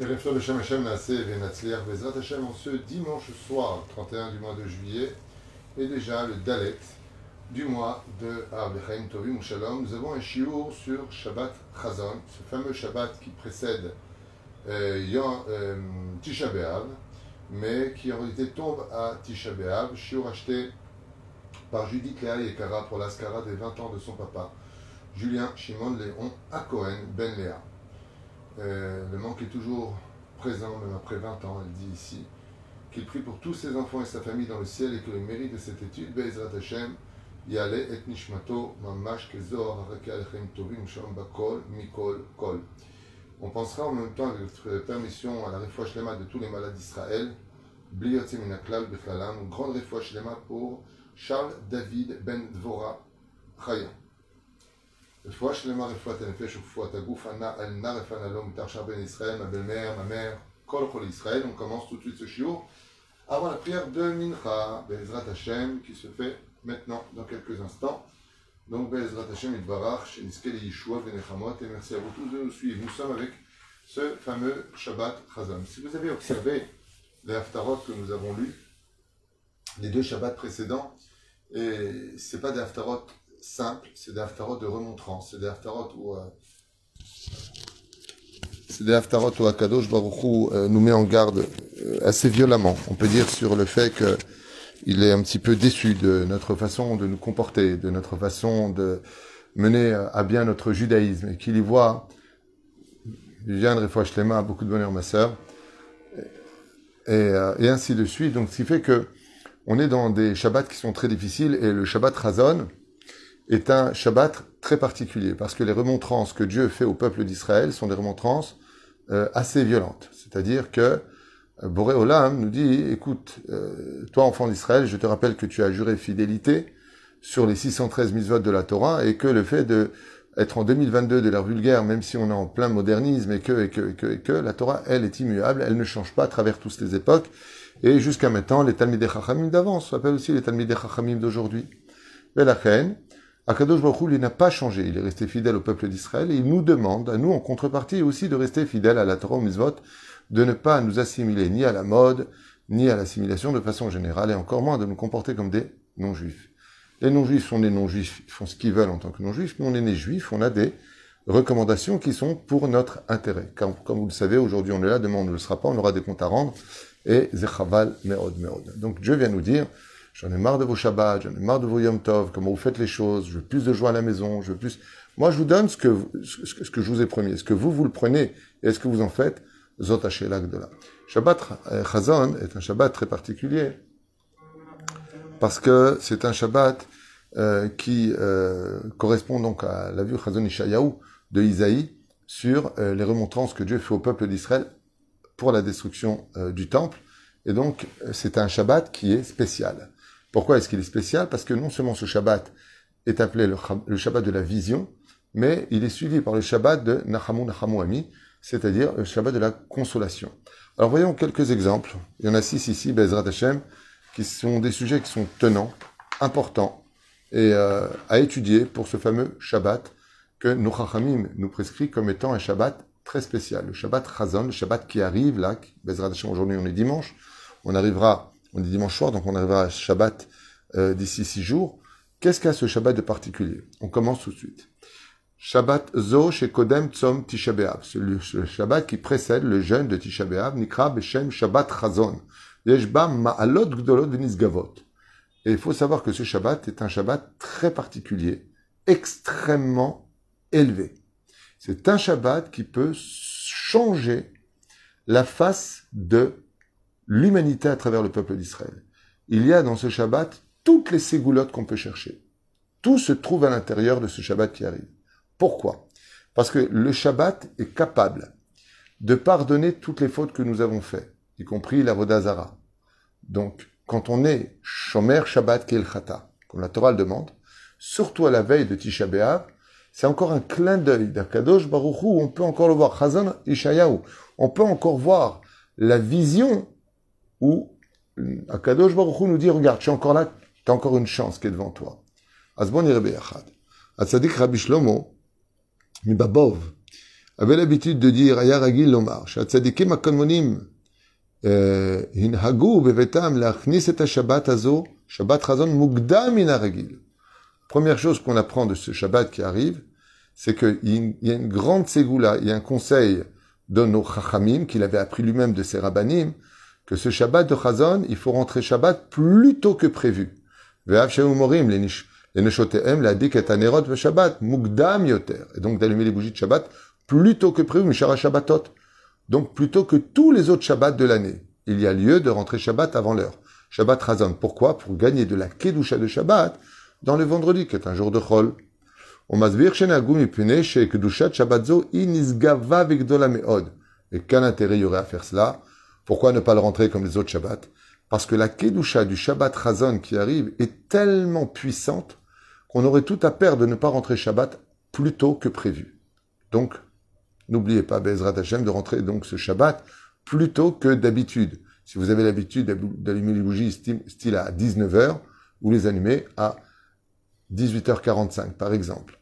En ce dimanche soir, 31 du mois de juillet, et déjà le Dalet du mois de Arbechaim Tovim ou Shalom, nous avons un shiur sur Shabbat Chazon, ce fameux Shabbat qui précède Tisha B'Av, mais qui en réalité tombe à Tisha B'Av, shiur acheté par Judith Léa et Kara pour l'Askara des 20 ans de son papa, Julien Shimon, Léon Akohen Ben Léa. Le manque est toujours présent, même après 20 ans, elle dit ici, qu'il prie pour tous ses enfants et sa famille dans le ciel et que le mérite de cette étude, Be'ezrat Hashem, Yale et Nishmato, Mamash Kezor, Harakel Echem Tovim, Shalom Bakol, Mikol, Kol. On pensera en même temps, avec votre permission, à la réfoua shlema de tous les malades d'Israël, Bli Yotzei Min HaKlal Bechlalam, une grande réfoua shlema pour Charles David Ben Dvora Chaya. רפואה שלמה, רפואת הנפש ורפואת הגוף, ענה רפואה נלום, מתרשע בן ישראל, מהבלמר, מהמר, כל חולי ישראל, ומקמוס תוצאית לשיעור. אבל הפריאר דה מנחה, בעזרת השם, כי סופה מתנו, dans quelques instants. Donc בעזרת השם יתברך, שנזכה לישוע ונחמות, et merci à vous tous de nous suivre. Nous sommes avec ce fameux Shabbat Chazon. Si vous avez observé les haftarot que nous avons lus, les deux Shabbats précédents, et c'est pas des haftarot simple, c'est des haftarot de remontrance, c'est des haftarot où Akadosh Baruch Hu nous met en garde assez violemment. On peut dire sur le fait qu'il est un petit peu déçu de notre façon de nous comporter, de notre façon de mener à bien notre judaïsme, et qu'il y voit, Viviane Refoua Shlema, beaucoup de bonheur ma sœur, et ainsi de suite. Donc ce qui fait que on est dans des Shabbats qui sont très difficiles, et le Shabbat Chazon est un Shabbat très particulier, parce que les remontrances que Dieu fait au peuple d'Israël sont des remontrances assez violentes. C'est-à-dire que Boré Olam nous dit, écoute, toi enfant d'Israël, je te rappelle que tu as juré fidélité sur les 613 mitzvot de la Torah, et que le fait d'être en 2022 de l'ère vulgaire, même si on est en plein modernisme, et que la Torah, elle, est immuable, elle ne change pas à travers toutes les époques, et jusqu'à maintenant, les Talmidei Chachamim d'avant, on s'appelle aussi les Talmidei Chachamim d'aujourd'hui. Belachen, Akadosh Baruch Hu, il n'a pas changé, il est resté fidèle au peuple d'Israël, et il nous demande, à nous en contrepartie aussi, de rester fidèle à la Torah, aux mitzvot, de ne pas nous assimiler ni à la mode, ni à l'assimilation de façon générale, et encore moins de nous comporter comme des non-juifs. Les non-juifs sont des non-juifs, ils font ce qu'ils veulent en tant que non-juifs, nous on est nés juifs, on a des recommandations qui sont pour notre intérêt. Comme vous le savez, aujourd'hui on est là, demain on ne le sera pas, on aura des comptes à rendre, et « Zechaval me'od me'od ». Donc Dieu vient nous dire, j'en ai marre de vos Shabbats, j'en ai marre de vos Yom Tov, comment vous faites les choses, je veux plus de joie à la maison, je veux plus... Moi, je vous donne ce que je vous ai promis. Est-ce que vous le prenez et est-ce que vous en faites? Zot HaSheila Gdola. Shabbat Chazon est un Shabbat très particulier parce que c'est un Shabbat qui correspond donc à la vue Chazon Ishayahu de Isaïe sur les remontrances que Dieu fait au peuple d'Israël pour la destruction du Temple. Et donc, c'est un Shabbat qui est spécial. Pourquoi est-ce qu'il est spécial? Parce que non seulement ce Shabbat est appelé le Shabbat de la vision, mais il est suivi par le Shabbat de Nachamu Nachamu Ami, c'est-à-dire le Shabbat de la consolation. Alors voyons quelques exemples. Il y en a 6 ici, Bezrat Hashem, qui sont des sujets qui sont tenants, importants, et à étudier pour ce fameux Shabbat que nos Chachamim nous prescrit comme étant un Shabbat très spécial. Le Shabbat Chazon, le Shabbat qui arrive là, Bezrat Hashem, aujourd'hui on est dimanche, on est dimanche soir, donc on arrivera à Shabbat d'ici 6 jours. Qu'est-ce qu'a ce Shabbat de particulier? On commence tout de suite. Shabbat Zo chez Kodem Tzom Tisha B'Av. C'est le Shabbat qui précède le jeûne de Tisha B'Av. Nikra Beshem Shabbat Chazon. Yeshba Ma'alot Gdolot V'Nisgavot. Et il faut savoir que ce Shabbat est un Shabbat très particulier, extrêmement élevé. C'est un Shabbat qui peut changer la face de l'humanité à travers le peuple d'Israël. Il y a dans ce Shabbat toutes les ségoulottes qu'on peut chercher. Tout se trouve à l'intérieur de ce Shabbat qui arrive. Pourquoi? Parce que le Shabbat est capable de pardonner toutes les fautes que nous avons faites, y compris la Avoda Zara. Donc, quand on est Shomer Shabbat Keil Chata, comme la Torah le demande, surtout à la veille de Tisha B'Av, c'est encore un clin d'œil d'Akadosh Baruch Hu, on peut encore le voir, Chazon Ishayahu, on peut encore voir la vision où Akadosh Baruch Hu nous dit, regarde, tu es encore là, tu as encore une chance qui est devant toi. Azbon Irbe Yachad. Atzadik Rabbi Shlomo mibabov. avait l'habitude de dire Ayaragil Lomar, Shatzadikim Akonmonim, Hinhagu Bevetam, Lachnis et Shabbat Azo, Shabbat Razon Mugdam Inaragil. Première chose qu'on apprend de ce Shabbat qui arrive, c'est qu'il y a une grande ségoula, il y a un conseil de nos Chachamim, qu'il avait appris lui-même de ses Rabbanim, que ce Shabbat de Chazon, il faut rentrer Shabbat plus tôt que prévu. Ve'av shehu morim leneshotehem ladik et hanerot veShabbat mukdam yoter. Et donc d'allumer les bougies de Shabbat plus tôt que prévu, mishara Shabbatot. Donc plus tôt que tous les autres Shabbats de l'année. Il y a lieu de rentrer Shabbat avant l'heure. Shabbat Chazon. Pourquoi? Pour gagner de la kedusha de Shabbat dans le vendredi, qui est un jour de chol. On masbir shenagu mipnei shekedushat Shabbat zo inisgava vegdola meod. Et quel intérêt y aurait à faire cela? Pourquoi ne pas le rentrer comme les autres Shabbats? Parce que la Kedusha du Shabbat Chazon qui arrive est tellement puissante qu'on aurait tout à perdre de ne pas rentrer Shabbat plus tôt que prévu. Donc, n'oubliez pas, Bezrat Hashem, de rentrer donc ce Shabbat plus tôt que d'habitude. Si vous avez l'habitude d'allumer les bougies style à 19h, ou les allumer à 18h45, par exemple.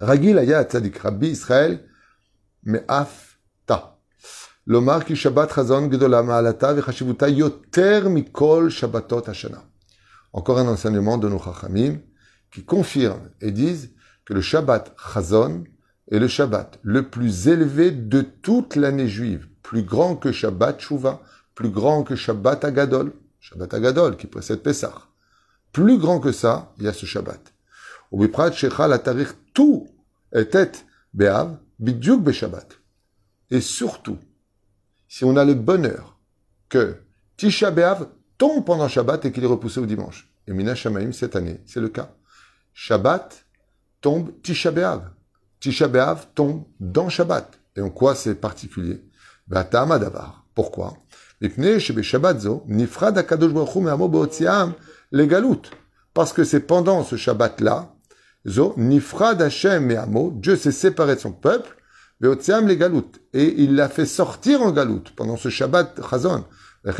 Ragil Aya Tzadik Rabbi Israël Me'af Ta. Lomar ki Shabbat Chazon Gdola Ma'alata v'chashivuta yoter mikol Shabbatot Hashana. Encore un enseignement de nos Chachamim qui confirme et disent que le Shabbat Chazon est le Shabbat le plus élevé de toute l'année juive, plus grand que Shabbat Shuvah, plus grand que Shabbat Agadol qui précède Pessah. Plus grand que ça, il y a ce Shabbat. Ubiprat shechal atarich tu etet be'av bidyuk be'Shabbat. Et surtout, si on a le bonheur que Tisha B'Av tombe pendant Shabbat et qu'il est repoussé au dimanche. Et Mina Shamaim, cette année, c'est le cas. Shabbat tombe Tisha B'Av. Tisha B'Av tombe dans Shabbat. Et en quoi c'est particulier? B'Atam Adavar. Pourquoi? Parce que c'est pendant ce Shabbat-là, Zo Nifrad Hashem Me'amo, Dieu s'est séparé de son peuple, et il l'a fait sortir en galoute pendant ce Shabbat Chazon. Et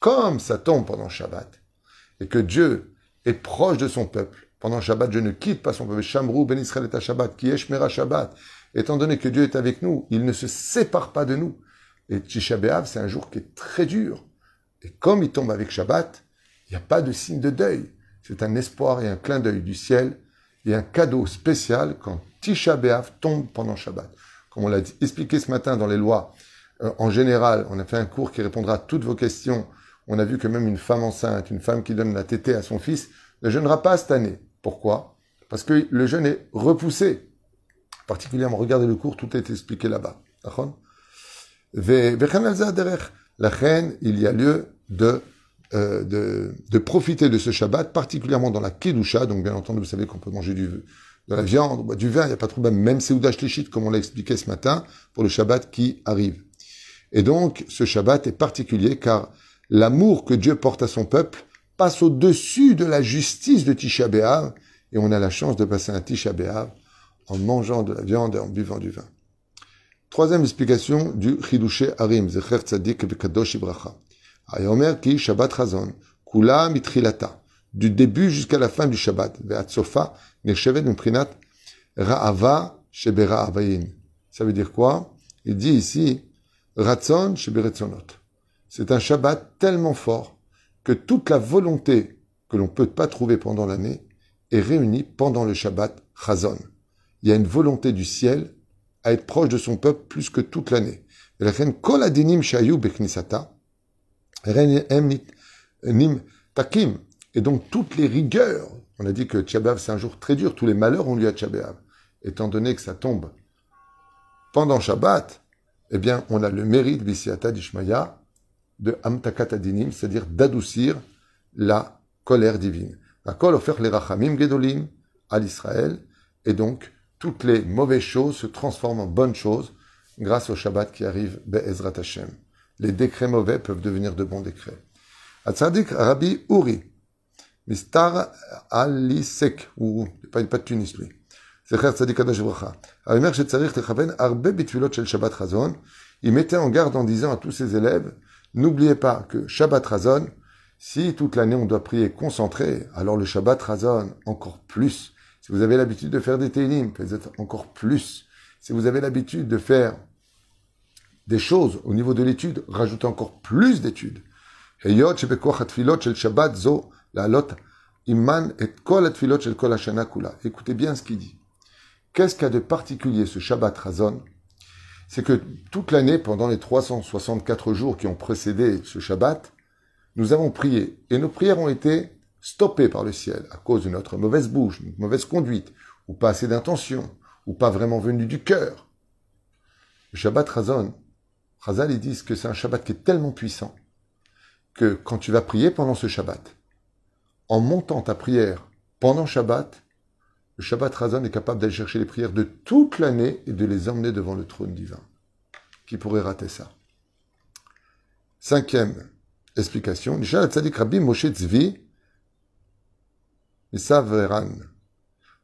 comme ça tombe pendant Shabbat, et que Dieu est proche de son peuple, pendant Shabbat, je ne quitte pas son peuple. Shamru ben Israël et Shabbat, qui est Shmera Shabbat. Étant donné que Dieu est avec nous, il ne se sépare pas de nous. Et Tisha B'Av, c'est un jour qui est très dur. Et comme il tombe avec Shabbat, il n'y a pas de signe de deuil. C'est un espoir et un clin d'œil du ciel. Et un cadeau spécial quand Tisha B'Av tombe pendant Shabbat. Comme on l'a expliqué ce matin dans les lois, en général, on a fait un cours qui répondra à toutes vos questions. On a vu que même une femme enceinte, une femme qui donne la tétée à son fils, ne jeûnera pas cette année. Pourquoi? Parce que le jeûne est repoussé. Particulièrement, regardez le cours, tout est expliqué là-bas. La reine, il y a lieu de profiter de ce Shabbat, particulièrement dans la Kedusha. Donc, bien entendu, vous savez qu'on peut manger de la viande, boire du vin, il n'y a pas de problème, même Seouda Shlichit, comme on l'a expliqué ce matin, pour le Shabbat qui arrive. Et donc, ce Shabbat est particulier, car l'amour que Dieu porte à son peuple passe au-dessus de la justice de Tisha B'Av, et on a la chance de passer un Tisha B'Av en mangeant de la viande et en buvant du vin. Troisième explication du Chidushé Harim, Zecher Tzadik V'Kadosh Ibracha. Ayomer ki Shabbat Chazon, Kula mitrilata, du début jusqu'à la fin du Shabbat, ve'atsofa nechshevet miprinat ra'ava shebera'avayin. Ça veut dire quoi? Il dit ici, Ratzon sheberetzonot. C'est un Shabbat tellement fort que toute la volonté que l'on ne peut pas trouver pendant l'année est réunie pendant le Shabbat Chazon. Il y a une volonté du ciel à être proche de son peuple plus que toute l'année. Et la reine kol adinim shayu beknisata. Et donc toutes les rigueurs, on a dit que Tisha B'Av c'est un jour très dur, tous les malheurs ont lieu à Tisha B'Av. Étant donné que ça tombe pendant Shabbat, eh bien on a le mérite, Bissiata d'Ishmaya, de Amtakat Adinim, c'est-à-dire d'adoucir la colère divine. La kol ofer les rachamim gedolim à l'Israël, et donc toutes les mauvaises choses se transforment en bonnes choses grâce au Shabbat qui arrive, Be'ezrat Hashem. Les décrets mauvais peuvent devenir de bons décrets. Atzadik Rabbi Uri, Mistar Ali Sek, ou pas de Tunis lui. Zecher Tzadik Kadosh Bracha. Avimer Shetzarich Techaven Arbe Bitvilot Shel Shabbat Chazon. Il mettait en garde en disant à tous ses élèves, n'oubliez pas que Shabbat Chazon, si toute l'année on doit prier concentré, alors le Shabbat Chazon encore plus. Si vous avez l'habitude de faire des télim, faites encore plus. Si vous avez l'habitude de faire des choses au niveau de l'étude, rajoutez encore plus d'études. Écoutez bien ce qu'il dit. Qu'est-ce qu'il y a de particulier ce Shabbat Razon? C'est que toute l'année, pendant les 364 jours qui ont précédé ce Shabbat, nous avons prié. Et nos prières ont été stoppées par le ciel à cause de notre mauvaise bouche, notre mauvaise conduite, ou pas assez d'intention, ou pas vraiment venue du cœur. Le Shabbat Razon, Chazal, ils disent que c'est un Shabbat qui est tellement puissant que quand tu vas prier pendant ce Shabbat, en montant ta prière pendant Shabbat, le Shabbat Razon est capable d'aller chercher les prières de toute l'année et de les emmener devant le trône divin. Qui pourrait rater ça? Cinquième explication. Nishal Tzadik Rabbi Moshe Tzvi Misav Eran.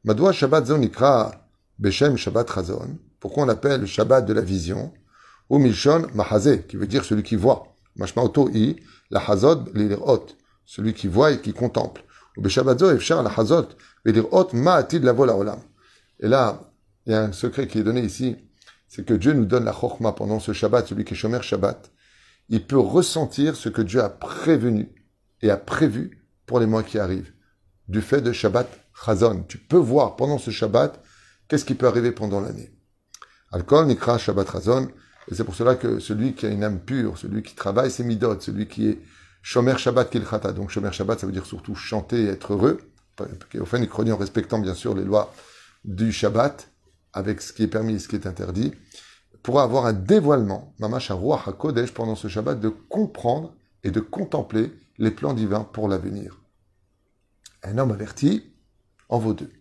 Madoua Shabbat Zon Ikra Beshem Shabbat Razon. Pourquoi on l'appelle le Shabbat de la vision? Ou Milshon Mahazé, qui veut dire celui qui voit. Mashmauto I, la Hazod, l'Irot, celui qui voit et qui contemple. Ou Beshabbat Zo Efshar la Hazot. Et là, il y a un secret qui est donné ici, c'est que Dieu nous donne la chokhma pendant ce Shabbat, celui qui est Shomer Shabbat. Il peut ressentir ce que Dieu a prévenu et a prévu pour les mois qui arrivent. Du fait de Shabbat Chazon, tu peux voir pendant ce Shabbat qu'est-ce qui peut arriver pendant l'année. Alkol, Nikra, Shabbat Chazon. Et c'est pour cela que celui qui a une âme pure, celui qui travaille ses midot, celui qui est Shomer Shabbat Kilchata. Donc Shomer Shabbat, ça veut dire surtout chanter et être heureux. Au fin du chronique, en respectant bien sûr les lois du Shabbat, avec ce qui est permis et ce qui est interdit, pourra avoir un dévoilement, Mamash Ruach HaKodesh, pendant ce Shabbat, de comprendre et de contempler les plans divins pour l'avenir. Un homme averti en vaut deux.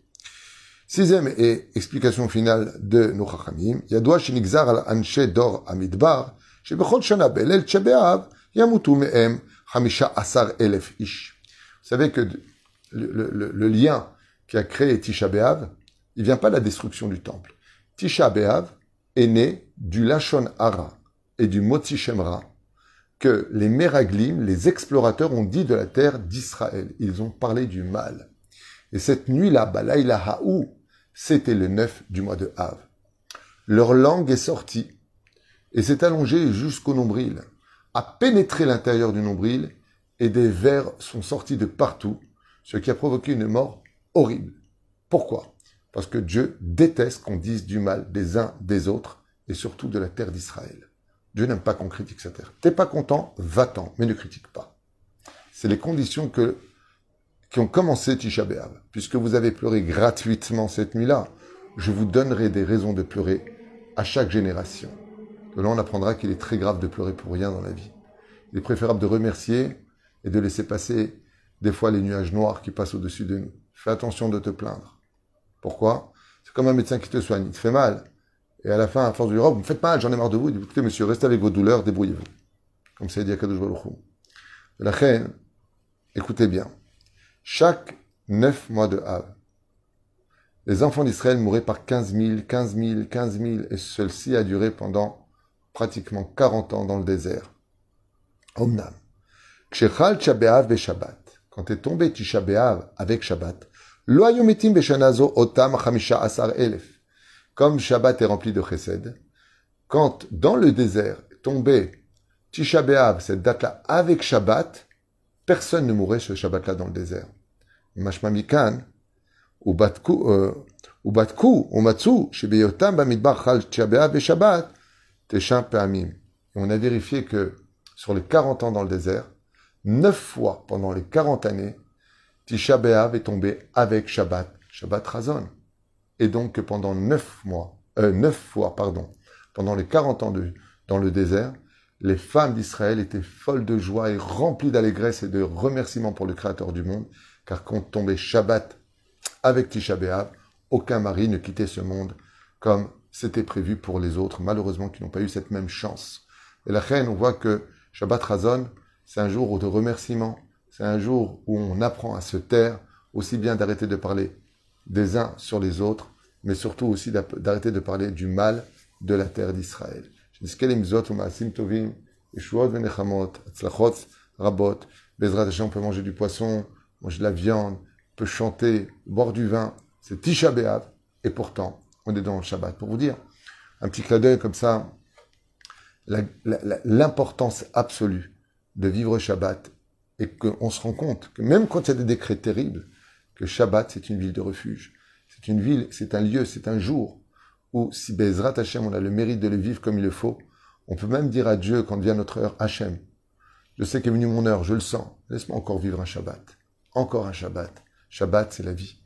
Sixième et explication finale de nos Chachamim, Yadoua Shenigzar al Anshe Dor Amidbar, Shebechol Shana Belel Tchebeav, Yamutu Mehem, Hamisha Asar Elef Ish. Vous savez que le lien qui a créé Tisha B'Av, il ne vient pas de la destruction du temple. Tisha B'Av est né du Lachon Hara et du Motzi Shem Ra que les Meraglim, les explorateurs, ont dit de la terre d'Israël. Ils ont parlé du mal. Et cette nuit-là, Balaïla Haou, c'était le 9 du mois de Av. Leur langue est sortie et s'est allongée jusqu'au nombril, a pénétré l'intérieur du nombril et des vers sont sortis de partout, ce qui a provoqué une mort horrible. Pourquoi? Parce que Dieu déteste qu'on dise du mal des uns des autres, et surtout de la terre d'Israël. Dieu n'aime pas qu'on critique sa terre. T'es pas content, va-t'en, mais ne critique pas. C'est les conditions qui ont commencé Tisha B'Av. Puisque vous avez pleuré gratuitement cette nuit-là, je vous donnerai des raisons de pleurer à chaque génération. De là, on apprendra qu'il est très grave de pleurer pour rien dans la vie. Il est préférable de remercier et de laisser passer des fois les nuages noirs qui passent au-dessus de nous. Fais attention de te plaindre. Pourquoi? C'est comme un médecin qui te soigne, il te fait mal. Et à la fin, à force de lui dire, oh, vous me faites mal, j'en ai marre de vous. Il dit, écoutez, monsieur, restez avec vos douleurs, débrouillez-vous. Comme c'est dit à Kadosh Baruch Hu. La reine, écoutez bien. Chaque 9 mois de Av, les enfants d'Israël mouraient par 15 000, et celle-ci a duré pendant pratiquement 40 ans dans le désert. Omnam. Kshechal Tchabéav Beshabbat. Quand est tombé Tisha B'Av avec Shabbat, l'oayomitim beshanazo otam chamisha asar elef. Comme Shabbat est rempli de chesed, quand dans le désert tombait Tisha B'Av, cette date-là, avec Shabbat, personne ne mourait ce Shabbat-là dans le désert. Mashmamikan, ubatku, umatsu, shebeyotam bamidbar chal Tisha B'Av et Shabbat, techam pe'amim. On a vérifié que sur les 40 ans dans le désert, 9 fois pendant les 40 années, Tisha B'Av est tombé avec Shabbat, Shabbat Razon. Et donc que pendant 9 fois, pendant les 40 ans dans le désert, les femmes d'Israël étaient folles de joie et remplies d'allégresse et de remerciements pour le Créateur du monde, car quand tombait Shabbat avec Tisha B'Av, aucun mari ne quittait ce monde comme c'était prévu pour les autres, malheureusement qui n'ont pas eu cette même chance. Et la reine, on voit que Shabbat Razon, c'est un jour de remerciement, c'est un jour où on apprend à se taire, aussi bien d'arrêter de parler des uns sur les autres, mais surtout aussi d'arrêter de parler du mal de la terre d'Israël. Je dis qu'elle est mizot ou maasim tovim, eshuot venechamot, atzlachot, rabot, bezrat Hashem, on peut manger du poisson, manger de la viande, on peut chanter, boire du vin, c'est Tisha B'Av, et pourtant, on est dans le Shabbat. Pour vous dire, un petit clin d'œil comme ça, l'importance absolue de vivre Shabbat, et qu'on se rend compte que même quand il y a des décrets terribles, que Shabbat, c'est une ville de refuge. C'est une ville, c'est un lieu, c'est un jour où, si Bezrat Hashem, on a le mérite de le vivre comme il le faut, on peut même dire à Dieu, quand vient notre heure, Hashem, je sais qu'est venue mon heure, je le sens, laisse-moi encore vivre un Shabbat. Encore un Shabbat. Shabbat, c'est la vie.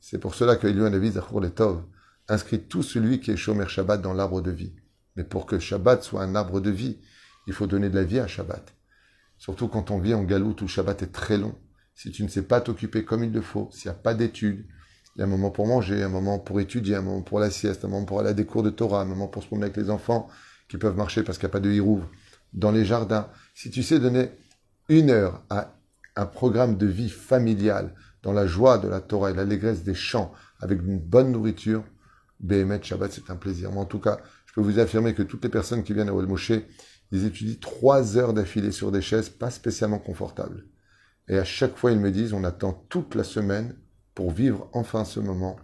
C'est pour cela que Léon Akohen Ben Léa inscrit tout celui qui est Shomer Shabbat dans l'arbre de vie. Mais pour que Shabbat soit un arbre de vie, il faut donner de la vie à Shabbat. Surtout quand on vit en galoute où Shabbat est très long. Si tu ne sais pas t'occuper comme il le faut, s'il n'y a pas d'études, il y a un moment pour manger, un moment pour étudier, un moment pour la sieste, un moment pour aller à des cours de Torah, un moment pour se promener avec les enfants qui peuvent marcher parce qu'il n'y a pas de hirouve, dans les jardins. Si tu sais donner une heure à un programme de vie familiale, dans la joie de la Torah et l'allégresse des chants, avec une bonne nourriture, Béhémet, Shabbat, c'est un plaisir. Mais en tout cas, je peux vous affirmer que toutes les personnes qui viennent à Wal Moshé, ils étudient 3 heures d'affilée sur des chaises pas spécialement confortables. Et à chaque fois, ils me disent, on attend toute la semaine pour vivre enfin ce moment.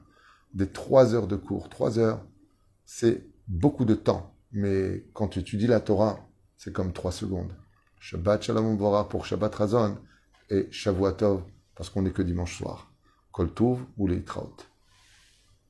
Des 3 heures de cours. 3 heures, c'est beaucoup de temps. Mais quand tu étudies la Torah, c'est comme 3 secondes. Shabbat Shalom Dvora pour Shabbat Razon et Shavuatov parce qu'on n'est que dimanche soir. Kol Tov ou Leitraot.